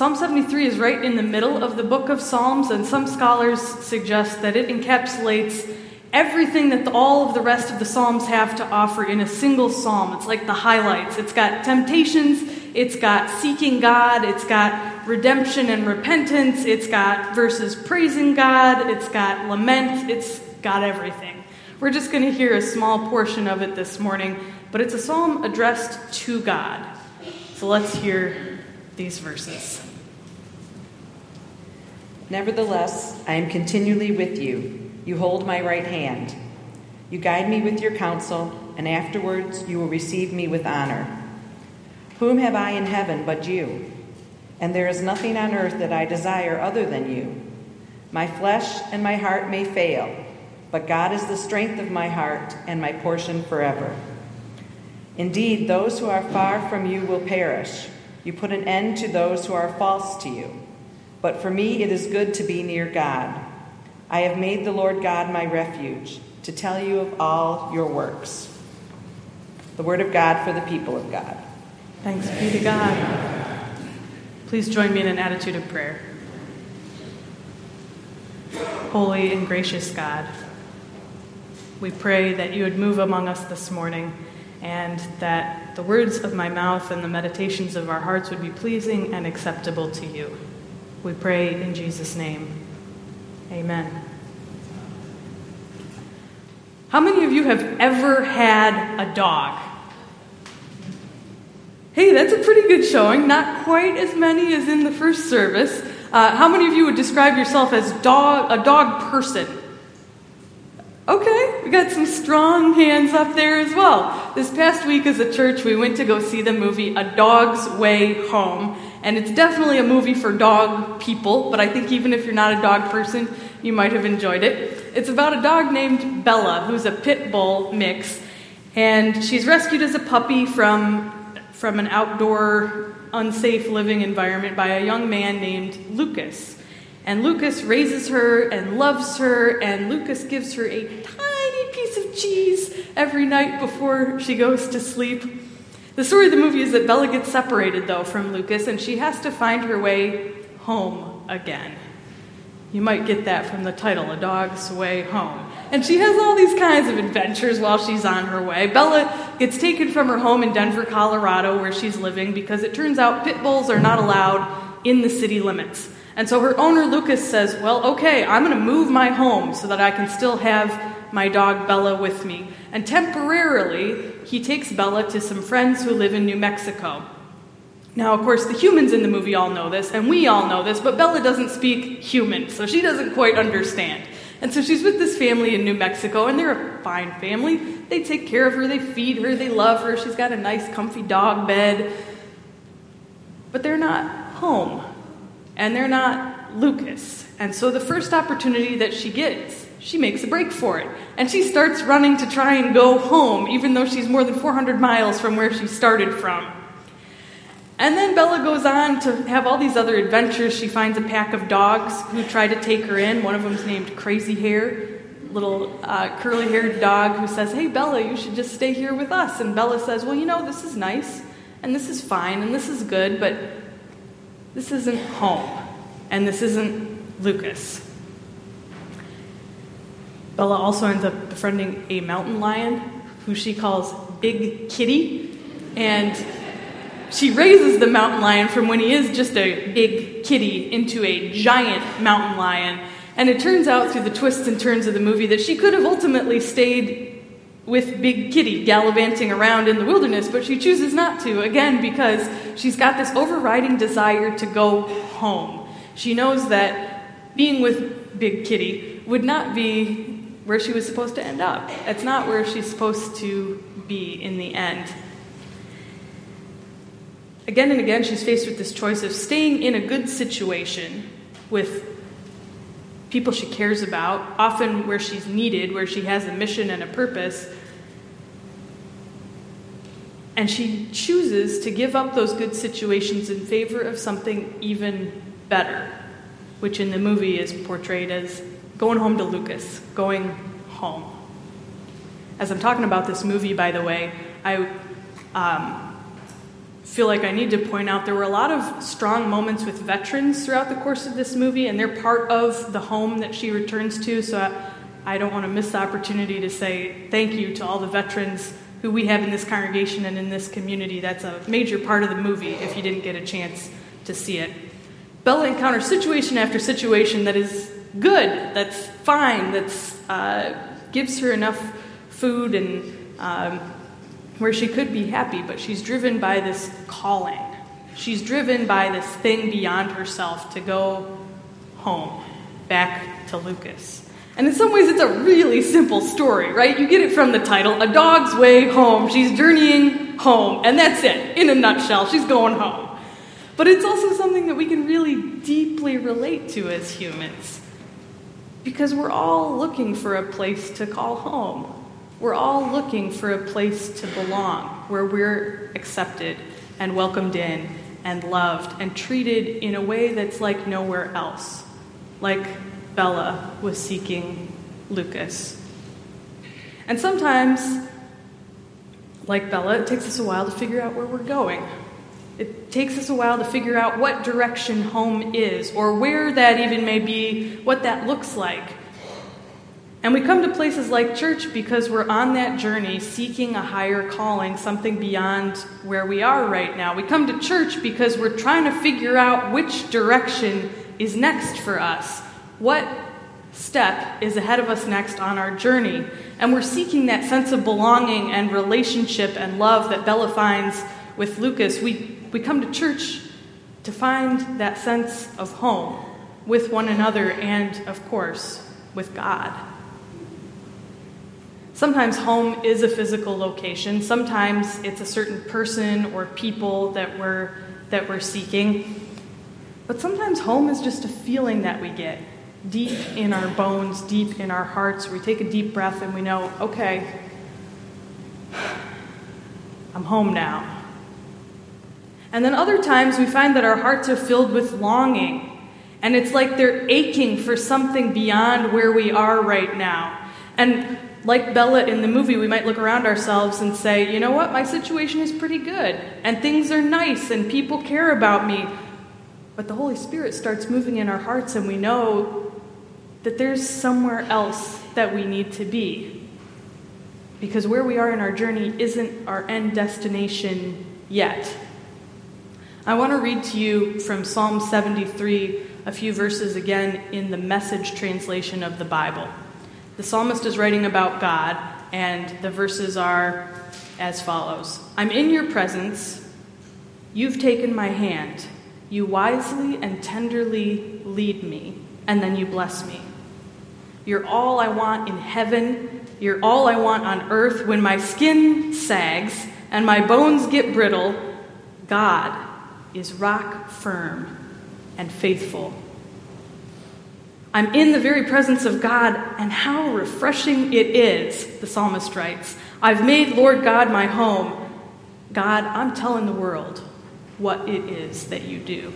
Psalm 73 is right in the middle of the book of Psalms, and some scholars suggest that it encapsulates everything that all of the rest of the Psalms have to offer in a single Psalm. It's like the highlights. It's got temptations, it's got seeking God, it's got redemption and repentance, it's got verses praising God, it's got lament, it's got everything. We're just going to hear a small portion of it this morning, but it's a psalm addressed to God. So let's hear these verses. Nevertheless, I am continually with you. You hold my right hand. You guide me with your counsel, and afterwards you will receive me with honor. Whom have I in heaven but you? And there is nothing on earth that I desire other than you. My flesh and my heart may fail, but God is the strength of my heart and my portion forever. Indeed, those who are far from you will perish. You put an end to those who are false to you. But for me it is good to be near God. I have made the Lord God my refuge, to tell you of all your works. The word of God for the people of God. Thanks be to God. Please join me in an attitude of prayer. Holy and gracious God, we pray that you would move among us this morning and that the words of my mouth and the meditations of our hearts would be pleasing and acceptable to you. We pray in Jesus' name. Amen. How many of you have ever had a dog? Hey, that's a pretty good showing. Not quite as many as in the first service. How many of you would describe yourself as a dog person? Okay, we got some strong hands up there as well. This past week as a church, we went to go see the movie A Dog's Way Home. And it's definitely a movie for dog people, but I think even if you're not a dog person, you might have enjoyed it. It's about a dog named Bella, who's a pit bull mix. And she's rescued as a puppy from an outdoor, unsafe living environment by a young man named Lucas. And Lucas raises her and loves her, and Lucas gives her a tiny piece of cheese every night before she goes to sleep. The story of the movie is that Bella gets separated, though, from Lucas, and she has to find her way home again. You might get that from the title, A Dog's Way Home. And she has all these kinds of adventures while she's on her way. Bella gets taken from her home in Denver, Colorado, where she's living, because it turns out pit bulls are not allowed in the city limits. And so her owner, Lucas, says, well, okay, I'm going to move my home so that I can still have my dog Bella with me. And temporarily, he takes Bella to some friends who live in New Mexico. Now, of course, the humans in the movie all know this, and we all know this, but Bella doesn't speak human, so she doesn't quite understand. And so she's with this family in New Mexico, and they're a fine family. They take care of her, they feed her, they love her. She's got a nice, comfy dog bed. But they're not home, and they're not Lucas. And so the first opportunity that she gets, she makes a break for it. And she starts running to try and go home, even though she's more than 400 miles from where she started from. And then Bella goes on to have all these other adventures. She finds a pack of dogs who try to take her in. One of them's named Crazy Hair, little curly-haired dog who says, hey, Bella, you should just stay here with us. And Bella says, well, you know, this is nice, and this is fine, and this is good, but this isn't home, and this isn't Lucas. Bella also ends up befriending a mountain lion who she calls Big Kitty, and she raises the mountain lion from when he is just a big kitty into a giant mountain lion. And it turns out through the twists and turns of the movie that she could have ultimately stayed with Big Kitty gallivanting around in the wilderness, but she chooses not to, again, because she's got this overriding desire to go home. She knows that being with Big Kitty would not be where she was supposed to end up. That's not where she's supposed to be in the end. Again and again, she's faced with this choice of staying in a good situation with people she cares about, often where she's needed, where she has a mission and a purpose. And she chooses to give up those good situations in favor of something even better, which in the movie is portrayed as going home to Lucas, going home. As I'm talking about this movie, by the way, I feel like I need to point out, there were a lot of strong moments with veterans throughout the course of this movie, and they're part of the home that she returns to, so I don't want to miss the opportunity to say thank you to all the veterans who we have in this congregation and in this community. That's a major part of the movie if you didn't get a chance to see it. Bella encounters situation after situation that is good, that's fine, that gives her enough food and where she could be happy, but she's driven by this calling. She's driven by this thing beyond herself to go home, back to Lucas. And in some ways, it's a really simple story, right? You get it from the title, A Dog's Way Home. She's journeying home, and that's it. In a nutshell, she's going home. But it's also something that we can really deeply relate to as humans, because we're all looking for a place to call home. We're all looking for a place to belong, where we're accepted and welcomed in and loved and treated in a way that's like nowhere else, like Bella was seeking Lucas. And sometimes, like Bella, it takes us a while to figure out where we're going. It takes us a while to figure out what direction home is, or where that even may be, what that looks like. And we come to places like church because we're on that journey seeking a higher calling, something beyond where we are right now. We come to church because we're trying to figure out which direction is next for us, what step is ahead of us next on our journey. And we're seeking that sense of belonging and relationship and love that Bella finds with Lucas. We come to church to find that sense of home with one another and, of course, with God. Sometimes home is a physical location. Sometimes it's a certain person or people that we're seeking. But sometimes home is just a feeling that we get deep in our bones, deep in our hearts. We take a deep breath and we know, okay, I'm home now. And then other times we find that our hearts are filled with longing. And it's like they're aching for something beyond where we are right now. And like Bella in the movie, we might look around ourselves and say, you know what, my situation is pretty good. And things are nice and people care about me. But the Holy Spirit starts moving in our hearts and we know that there's somewhere else that we need to be. Because where we are in our journey isn't our end destination yet. I want to read to you from Psalm 73, a few verses again in the Message translation of the Bible. The psalmist is writing about God, and the verses are as follows. I'm in your presence. You've taken my hand. You wisely and tenderly lead me, and then you bless me. You're all I want in heaven. You're all I want on earth. When my skin sags and my bones get brittle, God is rock firm and faithful. I'm in the very presence of God, and how refreshing it is, the psalmist writes. I've made Lord God my home. God, I'm telling the world what it is that you do.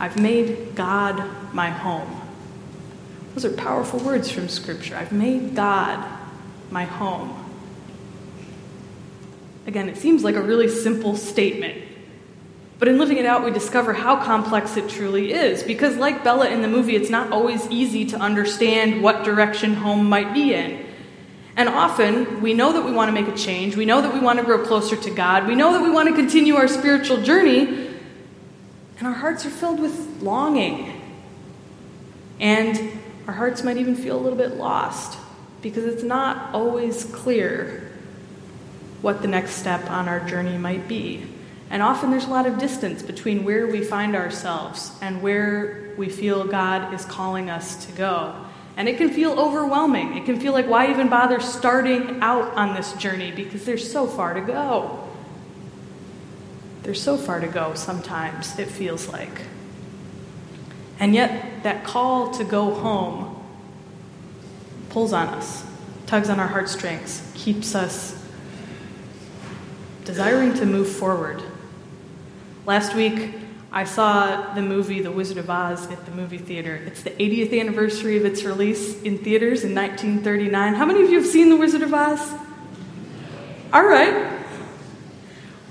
I've made God my home. Those are powerful words from Scripture. I've made God my home. Again, it seems like a really simple statement. But in living it out, we discover how complex it truly is. Because like Bella in the movie, it's not always easy to understand what direction home might be in. And often, we know that we want to make a change. We know that we want to grow closer to God. We know that we want to continue our spiritual journey. And our hearts are filled with longing. And our hearts might even feel a little bit lost, because it's not always clear what the next step on our journey might be. And often there's a lot of distance between where we find ourselves and where we feel God is calling us to go. And it can feel overwhelming. It can feel like, why even bother starting out on this journey? Because there's so far to go. There's so far to go sometimes, it feels like. And yet that call to go home pulls on us, tugs on our heartstrings, keeps us desiring to move forward. Last week, I saw the movie The Wizard of Oz at the movie theater. It's the 80th anniversary of its release in theaters in 1939. How many of you have seen The Wizard of Oz? All right.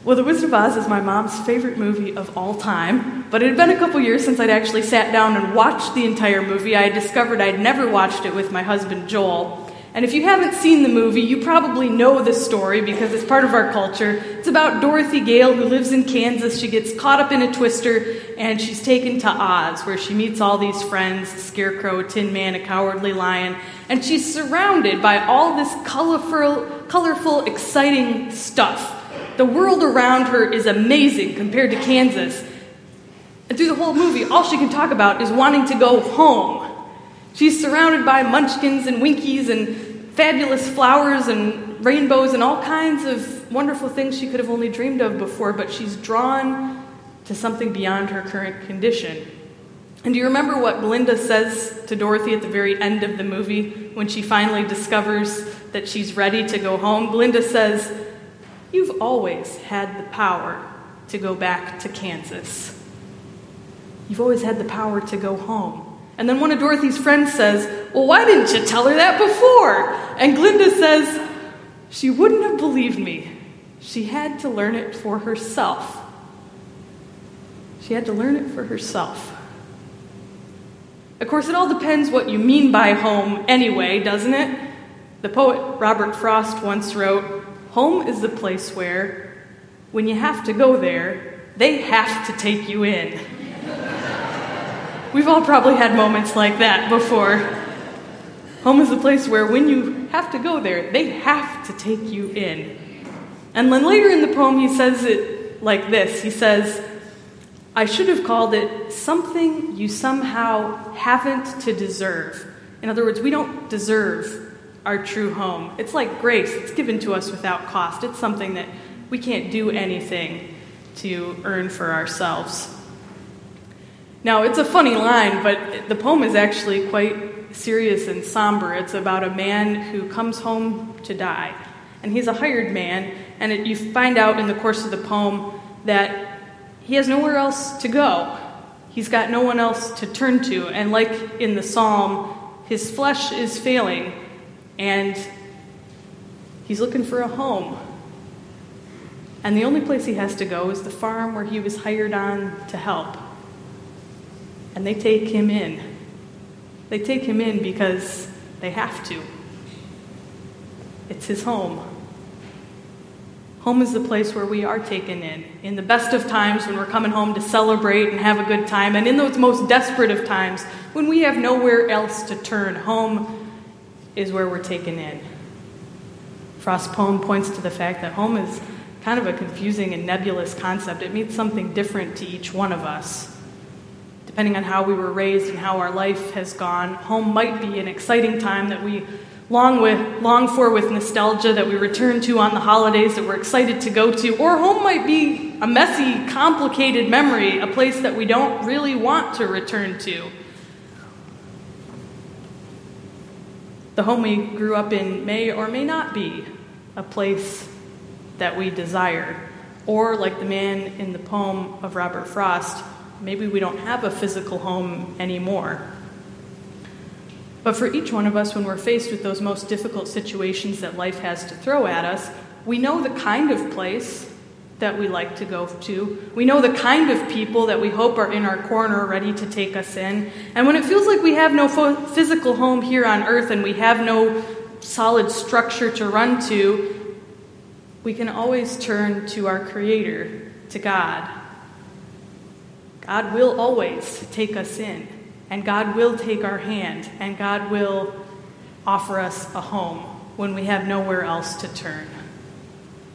Well, The Wizard of Oz is my mom's favorite movie of all time, but it had been a couple years since I'd actually sat down and watched the entire movie. I had discovered I'd never watched it with my husband, Joel. And if you haven't seen the movie, you probably know this story because it's part of our culture. It's about Dorothy Gale, who lives in Kansas. She gets caught up in a twister, and she's taken to Oz, where she meets all these friends, the Scarecrow, Tin Man, a Cowardly Lion, and she's surrounded by all this colorful, exciting stuff. The world around her is amazing compared to Kansas. And through the whole movie, all she can talk about is wanting to go home. She's surrounded by munchkins and winkies and fabulous flowers and rainbows and all kinds of wonderful things she could have only dreamed of before, but she's drawn to something beyond her current condition. And do you remember what Glinda says to Dorothy at the very end of the movie when she finally discovers that she's ready to go home? Glinda says, "You've always had the power to go back to Kansas. You've always had the power to go home." And then one of Dorothy's friends says, "Well, why didn't you tell her that before?" And Glinda says, "She wouldn't have believed me. She had to learn it for herself." She had to learn it for herself. Of course, it all depends what you mean by home anyway, doesn't it? The poet Robert Frost once wrote, "Home is the place where, when you have to go there, they have to take you in." We've all probably had moments like that before. Home is the place where, when you have to go there, they have to take you in. And then later in the poem, he says it like this. He says, "I should have called it something you somehow haven't to deserve." In other words, we don't deserve our true home. It's like grace. It's given to us without cost. It's something that we can't do anything to earn for ourselves. Now, it's a funny line, but the poem is actually quite serious and somber. It's about a man who comes home to die. And he's a hired man, and you find out in the course of the poem that he has nowhere else to go. He's got no one else to turn to. And like in the psalm, his flesh is failing, and he's looking for a home. And the only place he has to go is the farm where he was hired on to help. And they take him in. They take him in because they have to. It's his home. Home is the place where we are taken in the best of times when we're coming home to celebrate and have a good time, and in those most desperate of times when we have nowhere else to turn. Home is where we're taken in. Frost's poem points to the fact that home is kind of a confusing and nebulous concept. It means something different to each one of us. Depending on how we were raised and how our life has gone, home might be an exciting time that we long for with nostalgia, that we return to on the holidays, that we're excited to go to, or home might be a messy, complicated memory, a place that we don't really want to return to. The home we grew up in may or may not be a place that we desire. Or, like the man in the poem of Robert Frost, maybe we don't have a physical home anymore. But for each one of us, when we're faced with those most difficult situations that life has to throw at us, we know the kind of place that we like to go to. We know the kind of people that we hope are in our corner ready to take us in. And when it feels like we have no physical home here on earth and we have no solid structure to run to, we can always turn to our Creator, to God. God will always take us in, and God will take our hand, and God will offer us a home when we have nowhere else to turn.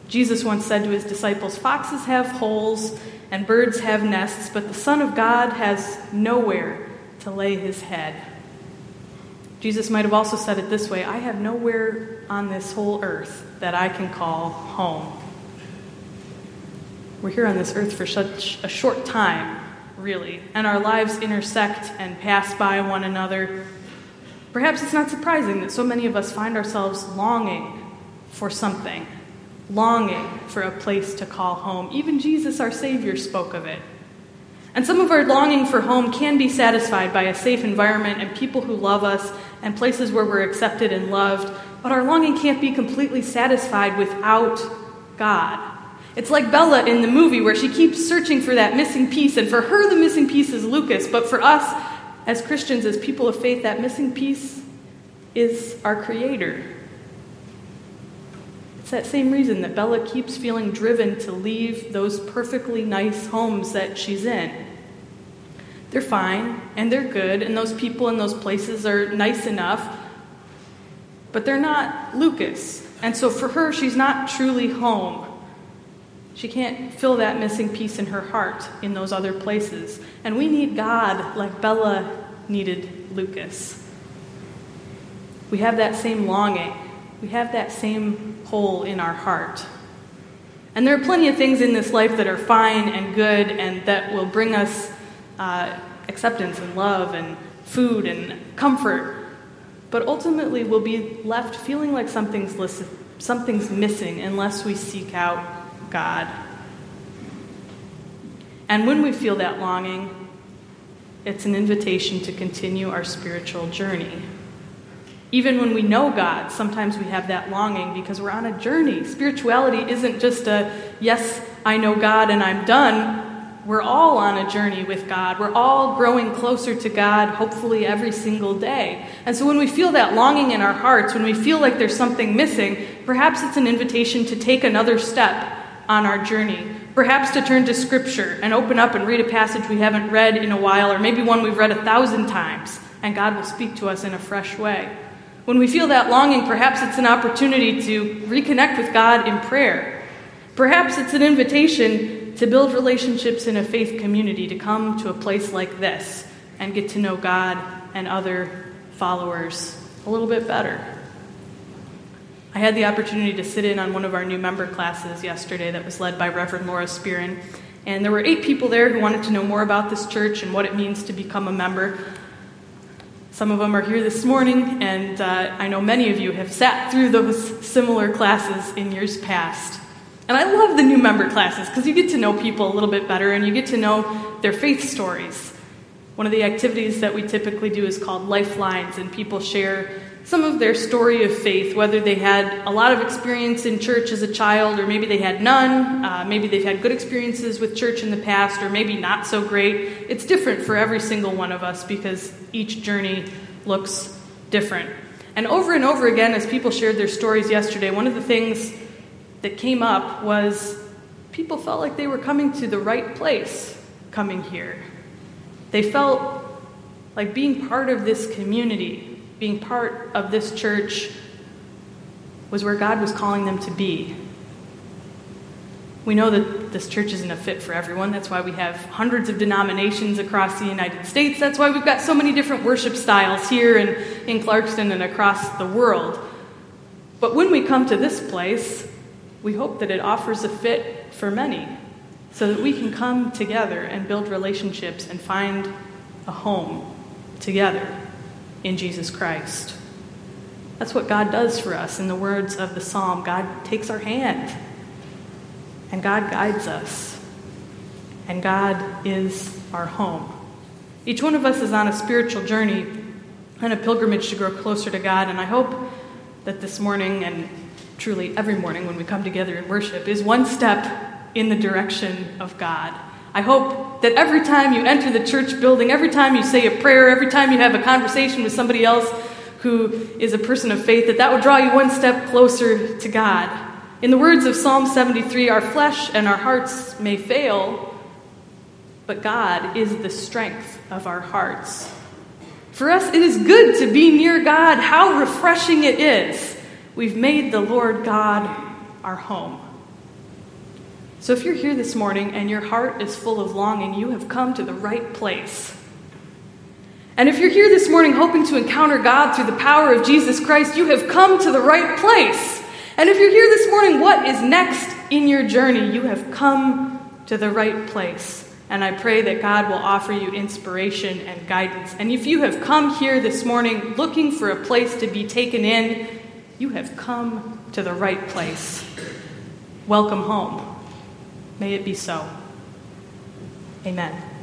Jesus once said to his disciples, "Foxes have holes and birds have nests, but the Son of God has nowhere to lay his head." Jesus might have also said it this way, "I have nowhere on this whole earth that I can call home." We're here on this earth for such a short time, really, and our lives intersect and pass by one another. Perhaps it's not surprising that so many of us find ourselves longing for something. Longing for a place to call home. Even Jesus, our Savior, spoke of it. And some of our longing for home can be satisfied by a safe environment and people who love us and places where we're accepted and loved, but our longing can't be completely satisfied without God. It's like Bella in the movie where she keeps searching for that missing piece, and for her the missing piece is Lucas, but for us as Christians, as people of faith, that missing piece is our Creator. It's that same reason that Bella keeps feeling driven to leave those perfectly nice homes that she's in. They're fine, and they're good, and those people and those places are nice enough, but they're not Lucas. And so for her, she's not truly home. She can't fill that missing piece in her heart in those other places. And we need God like Bella needed Lucas. We have that same longing. We have that same hole in our heart. And there are plenty of things in this life that are fine and good and that will bring us acceptance and love and food and comfort, but ultimately we'll be left feeling like something's missing unless we seek out God. And when we feel that longing, it's an invitation to continue our spiritual journey. Even when we know God, sometimes we have that longing because we're on a journey. Spirituality isn't just a, yes, I know God and I'm done. We're all on a journey with God. We're all growing closer to God, hopefully every single day. And so when we feel that longing in our hearts, when we feel like there's something missing, perhaps it's an invitation to take another step on our journey. Perhaps to turn to Scripture and open up and read a passage we haven't read in a while, or maybe one we've read 1,000 times, and God will speak to us in a fresh way. When we feel that longing, perhaps it's an opportunity to reconnect with God in prayer. Perhaps it's an invitation to build relationships in a faith community, to come to a place like this and get to know God and other followers a little bit better. I had the opportunity to sit in on one of our new member classes yesterday that was led by Reverend Laura Spearin, and there were 8 people there who wanted to know more about this church and what it means to become a member. Some of them are here this morning, and I know many of you have sat through those similar classes in years past. And I love the new member classes because you get to know people a little bit better and you get to know their faith stories. One of the activities that we typically do is called Lifelines, and people share some of their story of faith, whether they had a lot of experience in church as a child or maybe they had none, maybe they've had good experiences with church in the past or maybe not so great. It's different for every single one of us because each journey looks different. And over again, as people shared their stories yesterday, one of the things that came up was people felt like they were coming to the right place coming here. They felt like being part of this community, being part of this church was where God was calling them to be. We know that this church isn't a fit for everyone. That's why we have hundreds of denominations across the United States. That's why we've got so many different worship styles here and in Clarkston and across the world. But when we come to this place, we hope that it offers a fit for many so that we can come together and build relationships and find a home together in Jesus Christ. That's what God does for us. In the words of the psalm, God takes our hand and God guides us and God is our home. Each one of us is on a spiritual journey and a pilgrimage to grow closer to God, and I hope that this morning and truly every morning when we come together in worship is one step in the direction of God. I hope that every time you enter the church building, every time you say a prayer, every time you have a conversation with somebody else who is a person of faith, that will draw you one step closer to God. In the words of Psalm 73, our flesh and our hearts may fail, but God is the strength of our hearts. For us, it is good to be near God. How refreshing it is. We've made the Lord God our home. So if you're here this morning and your heart is full of longing, you have come to the right place. And if you're here this morning hoping to encounter God through the power of Jesus Christ, you have come to the right place. And if you're here this morning, what is next in your journey? You have come to the right place. And I pray that God will offer you inspiration and guidance. And if you have come here this morning looking for a place to be taken in, you have come to the right place. Welcome home. May it be so. Amen.